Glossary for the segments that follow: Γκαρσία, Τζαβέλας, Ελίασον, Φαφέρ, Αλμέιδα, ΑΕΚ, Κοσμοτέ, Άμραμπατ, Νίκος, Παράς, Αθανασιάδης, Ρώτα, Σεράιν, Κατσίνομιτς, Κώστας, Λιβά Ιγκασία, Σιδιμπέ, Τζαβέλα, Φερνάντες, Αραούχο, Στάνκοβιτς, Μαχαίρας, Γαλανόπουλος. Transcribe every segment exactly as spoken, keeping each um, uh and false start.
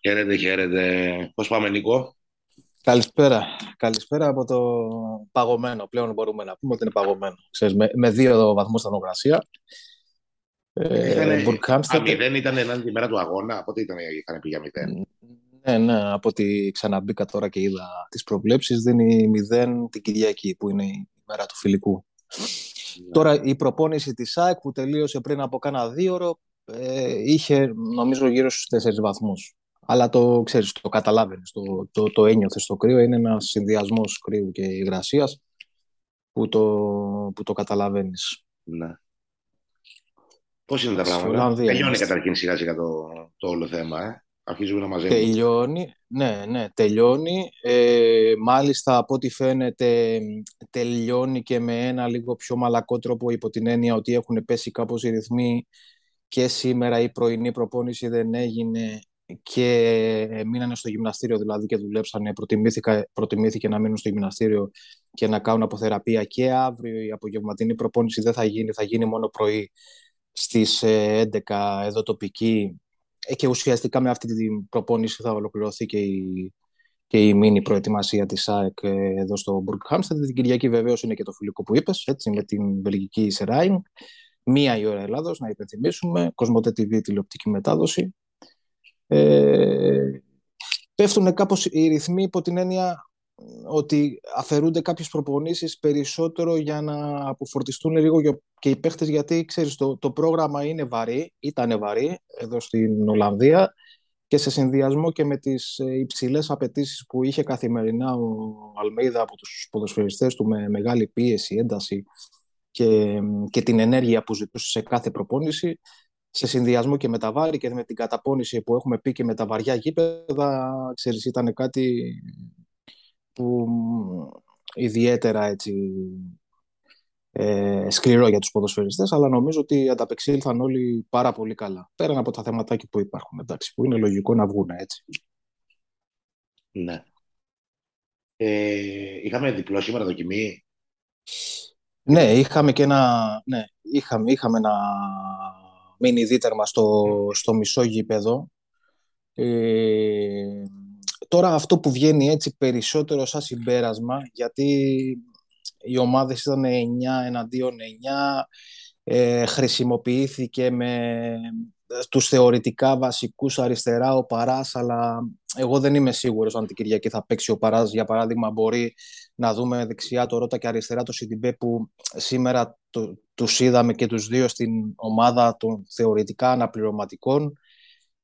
Χαίρετε, χαίρετε. Πώς πάμε, Νίκο? Καλησπέρα. Καλησπέρα από το παγωμένο. Πλέον μπορούμε να πούμε ότι είναι παγωμένο. Ξέρεις, με, με δύο βαθμούς θερμοκρασία. Ε, Μπουρκάμστερ. μηδέν ήταν έναν τη μέρα του αγώνα. Από τι ήταν, είχαν πει για μηδέν. Ναι, ναι. Από ότι ξαναμπήκα τώρα και είδα τις προβλέψεις, δίνει μηδέν την Κυριακή, που είναι η μέρα του φιλικού. Ναι. Τώρα η προπόνηση της ΑΕΚ που τελείωσε πριν από κάνα δύο ώρο ε, είχε νομίζω γύρω στους τέσσερις βαθμούς. Αλλά το ξέρεις, το καταλάβαινες, το, το, το ένιωθες στο κρύο. Είναι ένας συνδυασμός κρύου και υγρασίας που το, που το καταλαβαίνεις. Ναι. Πώς είναι τα πράγματα? Τελειώνει καταρχήν σιγά σιγά το, το όλο θέμα. Ε. Αρχίζουμε να μαζεύουμε. Τελειώνει, ναι, ναι, τελειώνει. Ε, μάλιστα, από ό,τι φαίνεται, τελειώνει και με ένα λίγο πιο μαλακό τρόπο, υπό την έννοια ότι έχουν πέσει κάπως οι ρυθμοί και σήμερα η πρωινή προπόνηση δεν έγινε και μείνανε στο γυμναστήριο, δηλαδή, και δουλέψανε. Προτιμήθηκε να μείνουν στο γυμναστήριο και να κάνουν αποθεραπεία, και αύριο η απογευματινή προπόνηση δεν θα γίνει, θα γίνει μόνο πρωί στις έντεκα εδώ τοπική. Και ουσιαστικά με αυτή την προπόνηση θα ολοκληρωθεί και η, και η μίνι προετοιμασία της ΑΕΚ εδώ στο Μπουργκχάμστερ. Την Κυριακή βεβαίως είναι και το φιλικό που είπες, έτσι, με την βελγική Σεράιν. Μία η ώρα Ελλάδος, να υπενθυμίσουμε. Κοσμοτέ τι βι, τηλεοπτική μετάδοση. Ε, πέφτουν κάπως οι ρυθμοί υπό την έννοια ότι αφαιρούνται κάποιες προπονήσεις περισσότερο για να αποφορτιστούν λίγο και οι παίχτες, γιατί ξέρεις, το, το πρόγραμμα είναι βαρύ, ήταν βαρύ εδώ στην Ολλανδία, και σε συνδυασμό και με τις υψηλές απαιτήσεις που είχε καθημερινά ο Αλμέιδα από τους ποδοσφαιριστές του, με μεγάλη πίεση, ένταση και, και την ενέργεια που ζητούσε σε κάθε προπόνηση, σε συνδυασμό και με τα βάρη και με την καταπώνηση που έχουμε πει και με τα βαριά γήπεδα, ξέρεις, ήταν κάτι που ιδιαίτερα, έτσι, ε, σκληρό για τους ποδοσφαιριστές, αλλά νομίζω ότι ανταπεξήλθαν όλοι πάρα πολύ καλά. Πέραν από τα θεματάκια που υπάρχουν, εντάξει, που είναι λογικό να βγουν, έτσι. Ναι. Ε, είχαμε διπλό σήμερα δοκιμή. Ναι, είχαμε και ένα... Ναι, είχαμε, είχαμε ένα μίνι δίταρμα στο, στο μισό γήπεδο. Ε, Τώρα αυτό που βγαίνει έτσι περισσότερο σαν συμπέρασμα, γιατί οι ομάδες ήταν εννιά εναντίον εννιά, ε, χρησιμοποιήθηκε με τους θεωρητικά βασικούς αριστερά ο Παράς, αλλά εγώ δεν είμαι σίγουρος αν την Κυριακή θα παίξει ο Παράς. Για παράδειγμα, μπορεί να δούμε δεξιά το Ρώτα και αριστερά το Σιδιμπέ, που σήμερα το, τους είδαμε και τους δύο στην ομάδα των θεωρητικά αναπληρωματικών.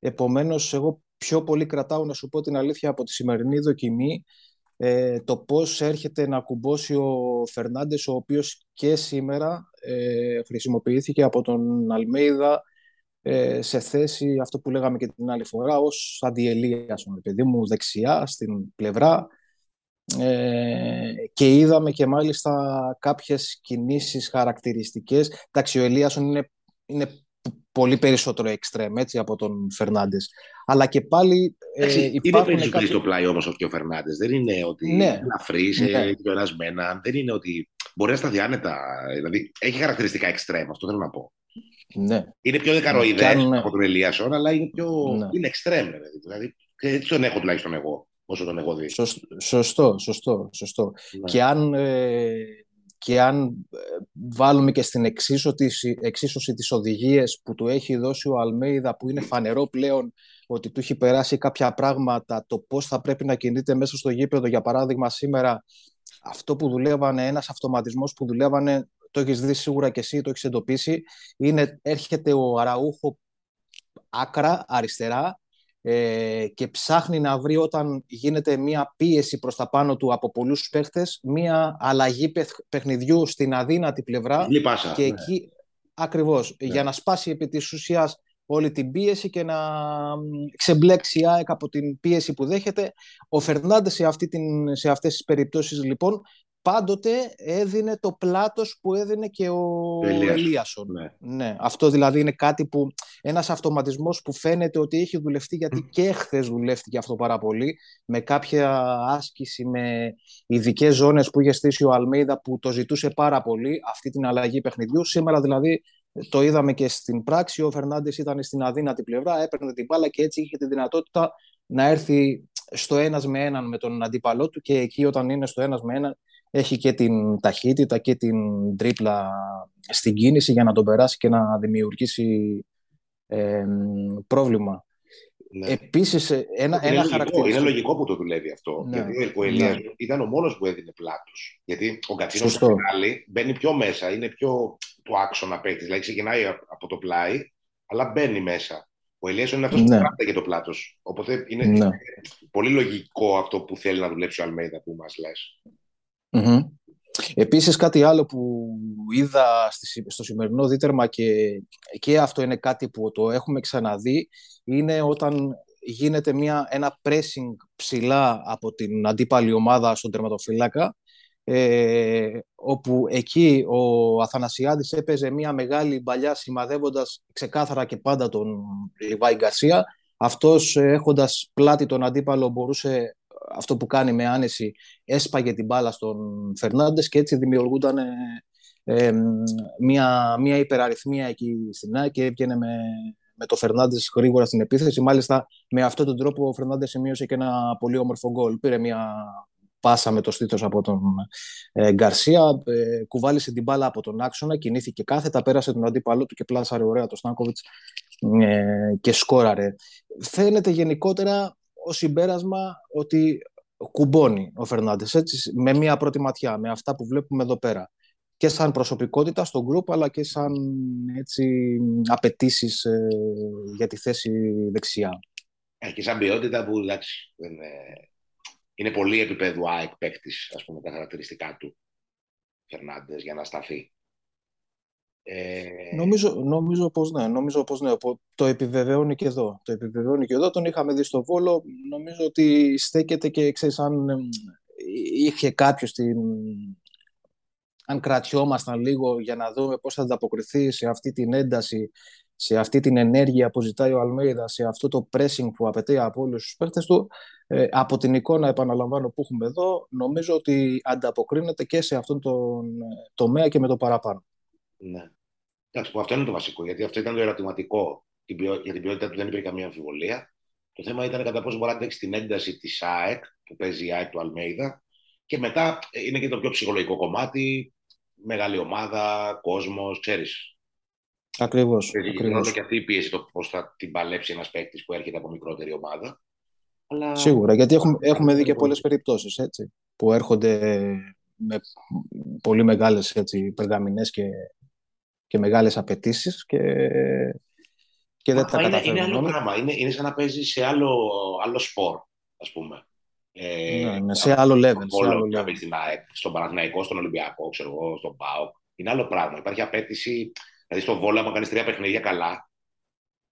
Επομένως, εγώ πιο πολύ κρατάω, να σου πω την αλήθεια, από τη σημερινή δοκιμή ε, το πώς έρχεται να κουμπώσει ο Φερνάντες, ο οποίος και σήμερα ε, χρησιμοποιήθηκε από τον Αλμέιδα ε, σε θέση, αυτό που λέγαμε και την άλλη φορά, ως αντιελίασον, παιδί μου, δεξιά, στην πλευρά, ε, και είδαμε και μάλιστα κάποιες κινήσεις χαρακτηριστικές. Εντάξει, ο Ελίασον είναι, είναι πολύ περισσότερο εξτρέμ, έτσι, από τον Φερνάντες. Αλλά και πάλι ε, υπάρχουν κάποιοι... Είναι στο πλάι όμως και ο Φερνάντες. Δεν είναι ότι είναι ελαφρύς, κιολασμένα. Δεν είναι ότι μπορεί να σταθεί άνετα. Δηλαδή έχει χαρακτηριστικά εξτρέμ, αυτό θέλω να πω. Ναι. Είναι πιο δεκαροειδές ναι. από τον Ελίασον, αλλά είναι πιο... Ναι. Είναι εξτρέμ, δηλαδή. Έτσι τον έχω τουλάχιστον εγώ, όσο τον έχω δει. Σωσ... Σωστό, σωστό, σωστό. Ναι. Και αν... Ε... Και αν βάλουμε και στην εξίσωση, εξίσωση τις οδηγίες που του έχει δώσει ο Αλμέιδα, που είναι φανερό πλέον ότι του έχει περάσει κάποια πράγματα, το πώς θα πρέπει να κινείται μέσα στο γήπεδο. Για παράδειγμα, σήμερα αυτό που δουλεύανε, ένας αυτοματισμός που δουλεύανε, το έχεις δει σίγουρα και εσύ, το έχεις εντοπίσει, είναι, έρχεται ο Αραούχο άκρα, αριστερά, και ψάχνει να βρει, όταν γίνεται μία πίεση προς τα πάνω του από πολλούς παίχτες, μία αλλαγή παιχνιδιού στην αδύνατη πλευρά. Λυπάσα, και ναι. εκεί ακριβώς, ναι. για να σπάσει επί της ουσίας όλη την πίεση και να ξεμπλέξει η ΑΕΚ από την πίεση που δέχεται. Ο Φερνάντες σε, αυτή την, σε αυτές τις περιπτώσεις λοιπόν πάντοτε έδινε το πλάτος που έδινε και ο Ελίασον. Ναι. Ναι. Αυτό δηλαδή είναι κάτι που, ένας αυτοματισμός που φαίνεται ότι έχει δουλευτεί, γιατί και χθες δουλεύτηκε αυτό πάρα πολύ, με κάποια άσκηση, με ειδικές ζώνες που είχε στήσει ο Αλμέιδα, που το ζητούσε πάρα πολύ, αυτή την αλλαγή παιχνιδιού. Σήμερα δηλαδή το είδαμε και στην πράξη, ο Φερνάντες ήταν στην αδύνατη πλευρά, έπαιρνε την μπάλα και έτσι είχε τη δυνατότητα να έρθει στο ένας με έναν με τον αντίπαλό του, και εκεί όταν είναι στο ένας με έναν έχει και την ταχύτητα και την τρίπλα στην κίνηση για να τον περάσει και να δημιουργήσει ε, πρόβλημα. Ναι. Επίσης, ένα, ένα λογικό, χαρακτηριστικό. Είναι λογικό που το δουλεύει αυτό. Ναι. Γιατί ο Ελίασον ναι. ήταν ο μόνος που έδινε πλάτος. Γιατί ο Κατσίνομιτς μπαίνει πιο μέσα, είναι πιο του άξονα παίκτης. Δηλαδή ξεκινάει από το πλάι, αλλά μπαίνει μέσα. Ο Ελίασον είναι αυτός ναι. που τράβεται για το πλάτος. Οπότε είναι ναι. πολύ λογικό αυτό που θέλει να δουλέψει ο Αλμέιδα που μας λες. Mm-hmm. Επίσης, κάτι άλλο που είδα στο σημερινό δίτερμα και, και αυτό είναι κάτι που το έχουμε ξαναδεί, είναι όταν γίνεται μια, ένα pressing ψηλά από την αντίπαλη ομάδα στον τερματοφύλακα, ε, όπου εκεί ο Αθανασιάδης έπαιζε μια μεγάλη μπαλιά σημαδεύοντας ξεκάθαρα και πάντα τον Λιβά Ιγκασία. Αυτός έχοντας πλάτη τον αντίπαλο μπορούσε... αυτό που κάνει με άνεση, έσπαγε την μπάλα στον Φερνάντες και έτσι δημιουργούνταν ε, ε, μια, μια υπεραριθμία εκεί στην ΑΕΚ και έπιανε με, με το Φερνάντες γρήγορα στην επίθεση. Μάλιστα με αυτόν τον τρόπο ο Φερνάντες σημείωσε και ένα πολύ όμορφο γκολ. Πήρε μια πάσα με το στήθος από τον ε, Γκαρσία, ε, κουβάλισε την μπάλα από τον άξονα, κινήθηκε κάθετα, πέρασε τον αντίπαλό του και πλάσαρε ωραία τον Στάνκοβιτς ε, και σκόραρε. Φαίνεται γενικότερα ο συμπέρασμα ότι κουμπώνει ο Φερνάντες, έτσι, με μία πρώτη ματιά, με αυτά που βλέπουμε εδώ πέρα. Και σαν προσωπικότητα στον γκρουπ, αλλά και σαν απαιτήσεις ε, για τη θέση δεξιά. Και σαν ποιότητα που εντάξει, είναι, είναι πολύ επίπεδου ΑΕΚ παίκτης, ας πούμε, τα χαρακτηριστικά του Φερνάντες για να σταθεί. Ε... Νομίζω, νομίζω πως ναι, νομίζω πως ναι. Το επιβεβαιώνει και εδώ. Το επιβεβαιώνει και εδώ. Τον είχαμε δει στο Βόλο. Νομίζω ότι στέκεται και ξέρεις, αν είχε κάποιος την... αν κρατιόμασταν λίγο για να δούμε πώς θα ανταποκριθεί σε αυτή την ένταση, σε αυτή την ενέργεια που ζητάει ο Αλμέιδα, σε αυτό το pressing που απαιτεί από όλους τους παίχτες του, ε, από την εικόνα, επαναλαμβάνω, που έχουμε εδώ, νομίζω ότι ανταποκρίνεται και σε αυτόν τον τομέα και με το παραπάνω. Ναι. Εντάξει, που αυτό είναι το βασικό, γιατί αυτό ήταν το ερωτηματικό. Για την ποιότητα του δεν υπήρχε καμία αμφιβολία. Το θέμα ήταν κατά πόσο μπορεί να αντέξει την ένταση της ΑΕΚ, που παίζει η ΑΕΚ του Αλμέιδα. Και μετά είναι και το πιο ψυχολογικό κομμάτι. Μεγάλη ομάδα, κόσμος, ξέρεις. Ακριβώς. Ακριβώς. Και αυτή η πίεση, το πώς θα την παλέψει ένας παίκτης που έρχεται από μικρότερη ομάδα. Αλλά... Σίγουρα, γιατί έχουμε, έχουμε δει και πολλές περιπτώσεις έτσι, που έρχονται με πολύ μεγάλες έτσι, περγαμηνές και. Και μεγάλες απαιτήσεις και, και δεν α, τα καταφέρνουν. Είναι άλλο πράγμα. Είναι, είναι σαν να παίζει σε άλλο, άλλο σπορ, ας πούμε. Ε, ναι, ναι, σε άλλο level. Στον Παναθηναϊκό, στον Ολυμπιακό, ξέρω εγώ, στον ΠΑΟΚ. Είναι άλλο πράγμα. Υπάρχει απέτηση. Δηλαδή, στον Βόλο, άμα κάνεις τρία παιχνίδια καλά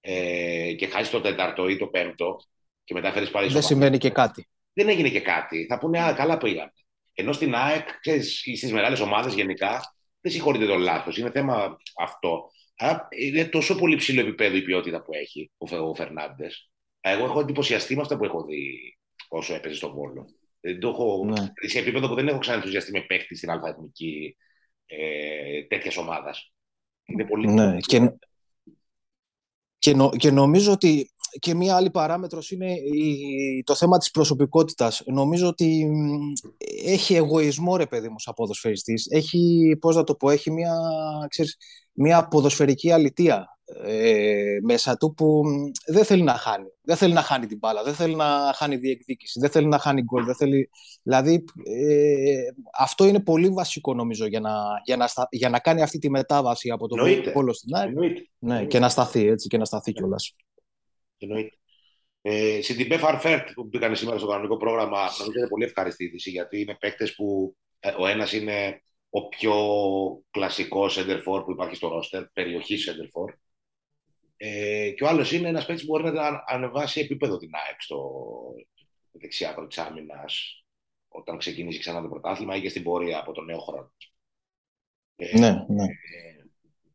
ε, και χάσεις το τέταρτο ή το πέμπτο και μετά φέρεις πάλι στο. Δεν σημαίνει και κάτι. Δεν έγινε και κάτι. Θα πούνε, α, καλά πήγαμε. Ενώ στην ΑΕΚ, ξέρεις, στις μεγάλες ομάδες γενικά. Δεν συγχωρείται το λάθος, είναι θέμα αυτό. Άρα είναι τόσο πολύ ψηλό επίπεδο η ποιότητα που έχει ο Φερνάντες. Εγώ έχω εντυπωσιαστεί με αυτά που έχω δει όσο έπαιζε στον Βόλο. Δεν το έχω... ναι. Σε επίπεδο που δεν έχω ξαναενθουσιαστεί με παίκτη στην αλφαεθνική ε, τέτοια ομάδα. Είναι πολύ. Ναι. Και... Και, νο... και νομίζω ότι. Και μία άλλη παράμετρος είναι το θέμα της προσωπικότητας. Νομίζω ότι έχει εγωισμό, ρε παιδί μου, σαν ποδοσφαιριστής. Έχει, πώς να το πω, έχει μία, ξέρεις, μία ποδοσφαιρική αλητεία ε, μέσα του που δεν θέλει να χάνει. Δεν θέλει να χάνει την μπάλα, δεν θέλει να χάνει διεκδίκηση, δεν θέλει να χάνει γκολ, δεν θέλει... Δηλαδή, ε, αυτό είναι πολύ βασικό, νομίζω, για να, για να, στα, για να κάνει αυτή τη μετάβαση από το πόλο στην ΑΕΚ. Ναι, και να σταθεί, έτσι, και να σταθεί κιόλας. Εννοείται. Ε, Σιδιμπέ Φαφέρ που μπήκαν σήμερα στο κανονικό πρόγραμμα, νομίζω είναι πολύ ευχαριστή είδηση, γιατί είναι παίκτες που ε, ο ένας είναι ο πιο κλασικός center-for που υπάρχει στο ρόστερ, περιοχή center-for, ε, και ο άλλος είναι ένας παίκτης που μπορεί να ανεβάσει επίπεδο την ΑΕΚ στο δεξιά προ της άμυνας όταν ξεκινήσει ξανά το πρωτάθλημα ή και στην πορεία από τον νέο χρόνο. Ε, ναι, ναι. Ε,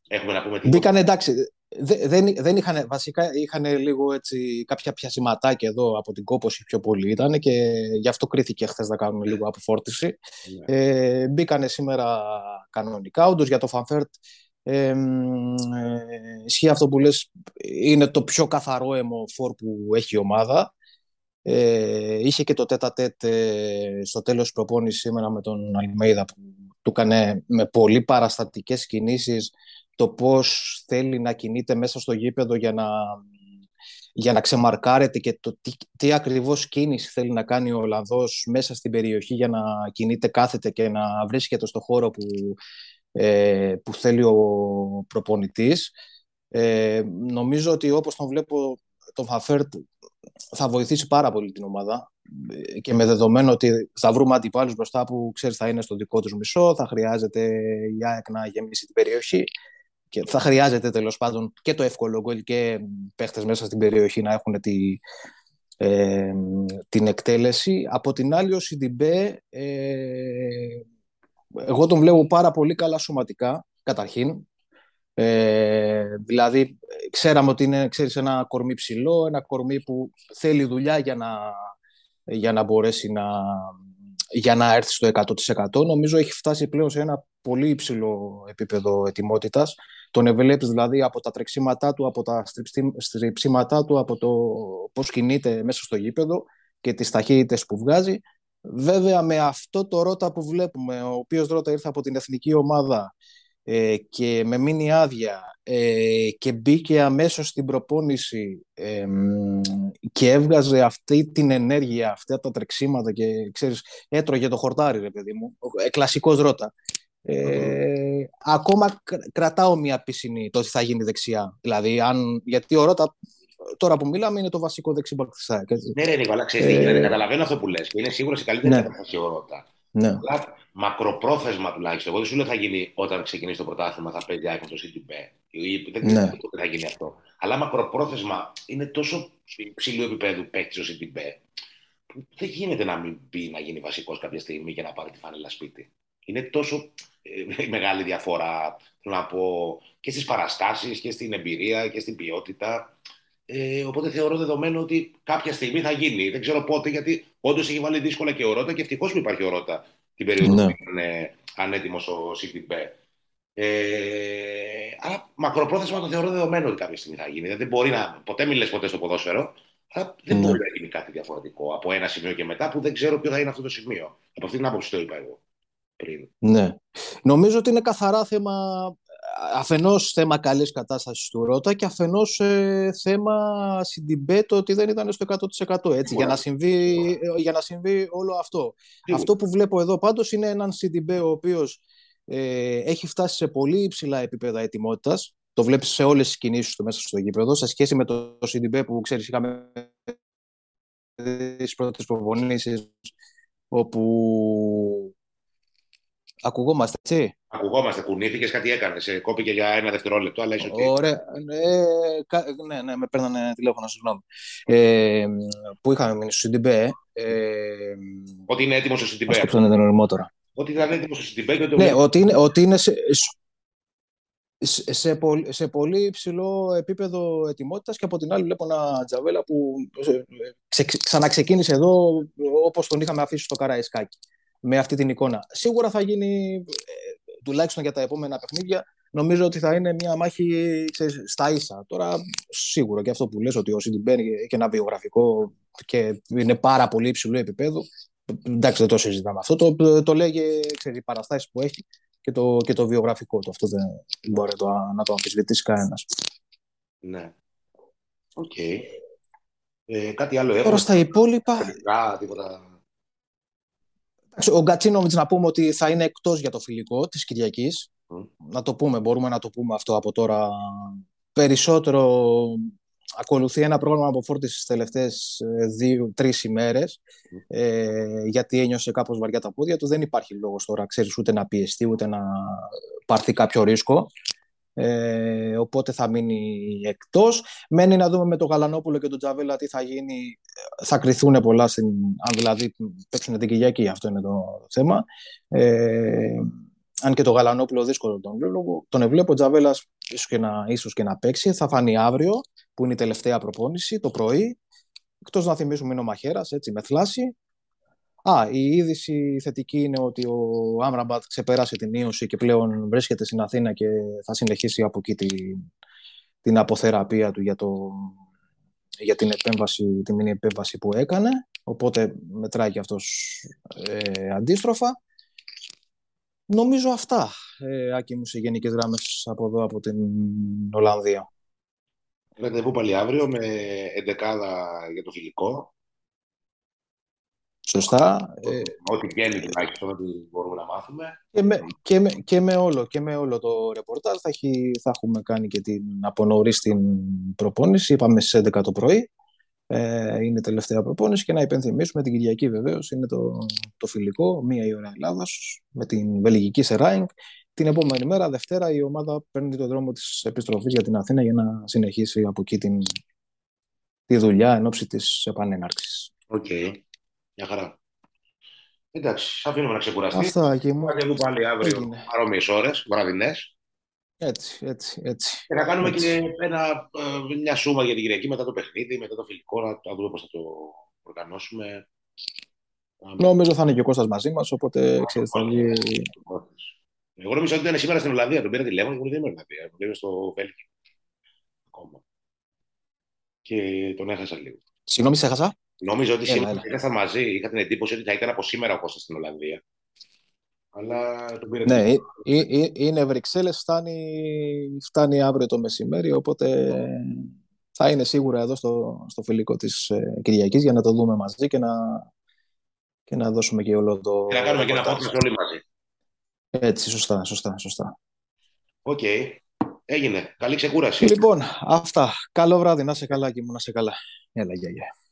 έχουμε να πούμε μπήκαν το... εντάξει. Δεν, δεν είχαν, βασικά είχαν λίγο έτσι, κάποια πιασηματάκια εδώ από την κόπωση πιο πολύ ήταν και γι' αυτό κρίθηκε χθες να κάνουμε yeah. λίγο αποφόρτιση. Yeah. Ε, μπήκανε σήμερα κανονικά. Όντως για το Φανφέρτ ε, ε, ισχύει αυτό που λες, είναι το πιο καθαρό αιμοφόρ που έχει η ομάδα. Ε, είχε και το τέτα τέτ ε, στο τέλος προπόνηση σήμερα με τον Αλμέιδα, που του έκανε με πολύ παραστατικές κινήσεις το πώς θέλει να κινείται μέσα στο γήπεδο για να, για να ξεμαρκάρεται, και το τι, τι ακριβώς κίνηση θέλει να κάνει ο Ολλανδός μέσα στην περιοχή για να κινείται κάθεται και να βρίσκεται στο χώρο που, ε, που θέλει ο προπονητής. Ε, νομίζω ότι όπως τον βλέπω τον Φαφέρ θα βοηθήσει πάρα πολύ την ομάδα, και με δεδομένο ότι θα βρούμε αντιπάλους μπροστά που ξέρεις θα είναι στο δικό τους μισό, θα χρειάζεται η ΑΕΚ να γεμίσει την περιοχή και θα χρειάζεται τέλος πάντων και το εύκολο γκολ και παίχτες μέσα στην περιοχή να έχουν τη, ε, την εκτέλεση. Από την άλλη ο Σιδιμπέ, ε, εγώ τον βλέπω πάρα πολύ καλά σωματικά καταρχήν. Ε, δηλαδή ξέραμε ότι είναι ξέρεις, ένα κορμί ψηλό, ένα κορμί που θέλει δουλειά για να, για να μπορέσει να, για να έρθει στο εκατό τοις εκατό. Νομίζω έχει φτάσει πλέον σε ένα πολύ υψηλό επίπεδο ετοιμότητας. Τον εβλέπεις δηλαδή από τα τρεξίματά του, από τα στριψίματά του, από το πώς κινείται μέσα στο γήπεδο και τις ταχύτητες που βγάζει. Βέβαια με αυτό το Ρώτα που βλέπουμε, ο οποίος Ρώτα ήρθε από την εθνική ομάδα και με μείνει άδεια και μπήκε αμέσως στην προπόνηση και έβγαζε αυτή την ενέργεια, αυτά τα τρεξίματα και ξέρεις, έτρωγε το χορτάρι ρε παιδί μου, κλασικός Ρώτα. Mm-hmm. Ε, ακόμα κρατάω μια πισινή το ότι θα γίνει δεξιά, δηλαδή αν, γιατί ο Ρώτα τώρα που μιλάμε είναι το βασικό δεξιμπακ της ΑΕΚ. Ναι ρε Νίκο, αλλά ξέρεις, ε... δηλαδή, καταλαβαίνω αυτό που λες, είναι σίγουρα σε καλύτερη κατάσταση ο Ρώτα. Ναι. Αλλά μακροπρόθεσμα τουλάχιστον. Εγώ δεν σου λέω θα γίνει όταν ξεκινήσει το πρωτάθλημα, θα παίζει άκουσα το Σιντιμπέ. Δεν ξέρω ναι. πότε θα γίνει αυτό. Αλλά μακροπρόθεσμα είναι τόσο υψηλού επίπεδου παίκτη ο Σιντιμπέ, που δεν γίνεται να μην πει να γίνει βασικός κάποια στιγμή και να πάρει τη φανέλα σπίτι. Είναι τόσο ε, μεγάλη διαφορά, θέλω να πω, και στις παραστάσεις και στην εμπειρία και στην ποιότητα. Ε, οπότε θεωρώ δεδομένο ότι κάποια στιγμή θα γίνει. Δεν ξέρω πότε, γιατί όντως έχει βάλει δύσκολα και ο Ρώτα και ευτυχώς που υπάρχει ο Ρώτα την περίοδο ναι. που ήταν ανέτοιμος ο Σιντιμπέ. Αλλά μακροπρόθεσμα το θεωρώ δεδομένο ότι κάποια στιγμή θα γίνει. Δεν μπορεί να. Ποτέ μην λες ποτέ στο ποδόσφαιρο, αλλά δεν ναι. μπορεί να γίνει κάτι διαφορετικό από ένα σημείο και μετά που δεν ξέρω ποιο θα είναι αυτό το σημείο. Από αυτή την άποψη το είπα εγώ πριν. Ναι. Νομίζω ότι είναι καθαρά θέμα. Αφενός θέμα καλής κατάστασης του Ρώτα και αφενός ε, θέμα Σιντιμπέ, το ότι δεν ήταν στο εκατό τοις εκατό έτσι, για να, συμβεί, για να συμβεί όλο αυτό. Αυτό που βλέπω εδώ πάντως είναι έναν Σιντιμπέ ο οποίος ε, έχει φτάσει σε πολύ υψηλά επίπεδα ετοιμότητας. Το βλέπεις σε όλες τις κινήσεις του μέσα στο γήπεδο, σε σχέση με το Σιντιμπέ που ξέρεις είχαμε τις πρώτες προπονήσεις όπου... Ακουγόμαστε, έτσι. Ακουγόμαστε, κουνήθηκες, κάτι έκανες. Κόπηκε για ένα δευτερόλεπτο, αλλά είσαι okay. Ωραία. Ε, κα, ναι, ναι, με παίρνανε τηλέφωνο, συγγνώμη. Ε, που είχαμε μείνει στο Σιντιμπέ. Ε, ότι είναι έτοιμος ο Σιντιμπέ. Ας το τώρα. Ότι ήταν έτοιμος ο Σιντιμπέ. Το... Ναι, ότι είναι, ότι είναι σε, σε, σε, πολύ, σε πολύ υψηλό επίπεδο ετοιμότητας και από την άλλη βλέπω ένα Τζαβέλα που ξε, ξαναξεκίνησε εδώ όπως τον είχαμε αφήσει στο Καραϊσκάκι. Με αυτή την εικόνα. Σίγουρα θα γίνει, τουλάχιστον για τα επόμενα παιχνίδια, νομίζω ότι θα είναι μια μάχη ξέρεις, στα ίσα. Τώρα, σίγουρα και αυτό που λες ότι ο Σιντιμπέ έχει ένα βιογραφικό και είναι πάρα πολύ υψηλού επίπεδου. Εντάξει, δεν το συζητάμε αυτό. Το, το, το λέγε ξέρεις, οι παραστάσεις που έχει και το, και το βιογραφικό του. Αυτό δεν μπορεί το, να το αμφισβητήσει κανένας. Ναι. Οκ. Okay. Ε, κάτι άλλο. Τώρα στα υπόλοιπα. Παιδιά, τίποτα... Ο Κατσίνομιτς να πούμε ότι θα είναι εκτός για το φιλικό της Κυριακής. Mm. Να το πούμε, μπορούμε να το πούμε αυτό από τώρα. Περισσότερο ακολουθεί ένα πρόγραμμα αποφόρτισης τις τελευταίες δύο-τρεις ημέρες. Mm. Ε, γιατί ένιωσε κάπως βαριά τα πόδια του. Δεν υπάρχει λόγος τώρα, ξέρεις, ούτε να πιεστεί, ούτε να πάρθει κάποιο ρίσκο. Ε, οπότε θα μείνει εκτός. Μένει να δούμε με τον Γαλανόπουλο και τον Τζαβέλα τι θα γίνει. Θα κριθούν πολλά στην, αν δηλαδή παίξουν την Κυριακή, αυτό είναι το θέμα. ε, αν και τον Γαλανόπουλο δύσκολο τον βλέπω, τον εβλέπω. Ο Τζαβέλας ίσως και, να, ίσως και να παίξει, θα φανεί αύριο που είναι η τελευταία προπόνηση το πρωί, εκτός να θυμίσουμε είναι ο Μαχαίρας έτσι με θλάση. Α, η είδηση θετική είναι ότι ο Άμραμπατ ξεπέρασε την ίωση και πλέον βρίσκεται στην Αθήνα και θα συνεχίσει από εκεί την, την αποθεραπεία του για το, για την επέμβαση, τη μήνυ επέμβαση που έκανε, οπότε μετράει και αυτός ε, αντίστροφα. Νομίζω αυτά, ε, Άκη μου, σε γενικές γράμμες από εδώ, από την Ολλανδία. Ραντεβού πάλι αύριο με εντεκάδα για το φιλικό. Σωστά. Ε, ό,τι βγαίνει τουλάχιστον, ό,τι μπορούμε να μάθουμε. Και με, και, με, και, με όλο, και με όλο το ρεπορτάζ θα, έχει, θα έχουμε κάνει και την απονορή στην προπόνηση. Είπαμε στις έντεκα το πρωί. Ε, είναι τελευταία προπόνηση και να υπενθυμίσουμε την Κυριακή βεβαίως. Είναι το, το φιλικό, μία η ώρα Ελλάδας με την βελγική Σεράινγκ. Την επόμενη μέρα, Δευτέρα, η ομάδα παίρνει τον δρόμο της επιστροφής για την Αθήνα για να συνεχίσει από εκεί την, τη δουλειά εν ώψη της επανέναρξης. Οκ. Okay. Μια χαρά. Εντάξει, αφήνουμε να ξεκουραστεί. Αυτά και μου. Ραντεβού πάλι αύριο παρόμοιες ώρες, βραδινές. Έτσι, έτσι, έτσι. Και να κάνουμε έτσι. Και ένα, μια σούμα για την Κυριακή μετά το παιχνίδι, μετά το φιλικό, να δούμε πώς θα το οργανώσουμε. Νομίζω θα είναι και ο Κώστας μαζί μας, οπότε ξέρεις θα γίνει. Εγώ νομίζω ότι ήταν σήμερα στην Ολλανδία, τον πήρα τηλέφωνο και μου λέει δεν είμαι Ολλανδία, μου λέει στο Βέλγιο. Ακόμα. Και τον έχασα λίγο. Συγγνώμη, σε έχασα. Νομίζω ότι έλα, σήμερα ήρθαν μαζί. Είχα την εντύπωση ότι θα ήταν από σήμερα ο Κώστας στην Ολλανδία. Αλλά τον πήρε. Ναι, ε, ε, είναι Βρυξέλλες, φτάνει, φτάνει αύριο το μεσημέρι. Οπότε mm. θα είναι σίγουρα εδώ στο, στο φιλικό της ε, Κυριακής για να το δούμε μαζί και να, και να δώσουμε και όλο το. Και να κάνουμε και ένα podcast όλοι μαζί. Έτσι, σωστά, σωστά, σωστά. Οκ. Okay. Έγινε. Καλή ξεκούραση. Λοιπόν, αυτά. Καλό βράδυ. Να σε καλά, και μου να σε καλά. Έλα, γεια, γεια.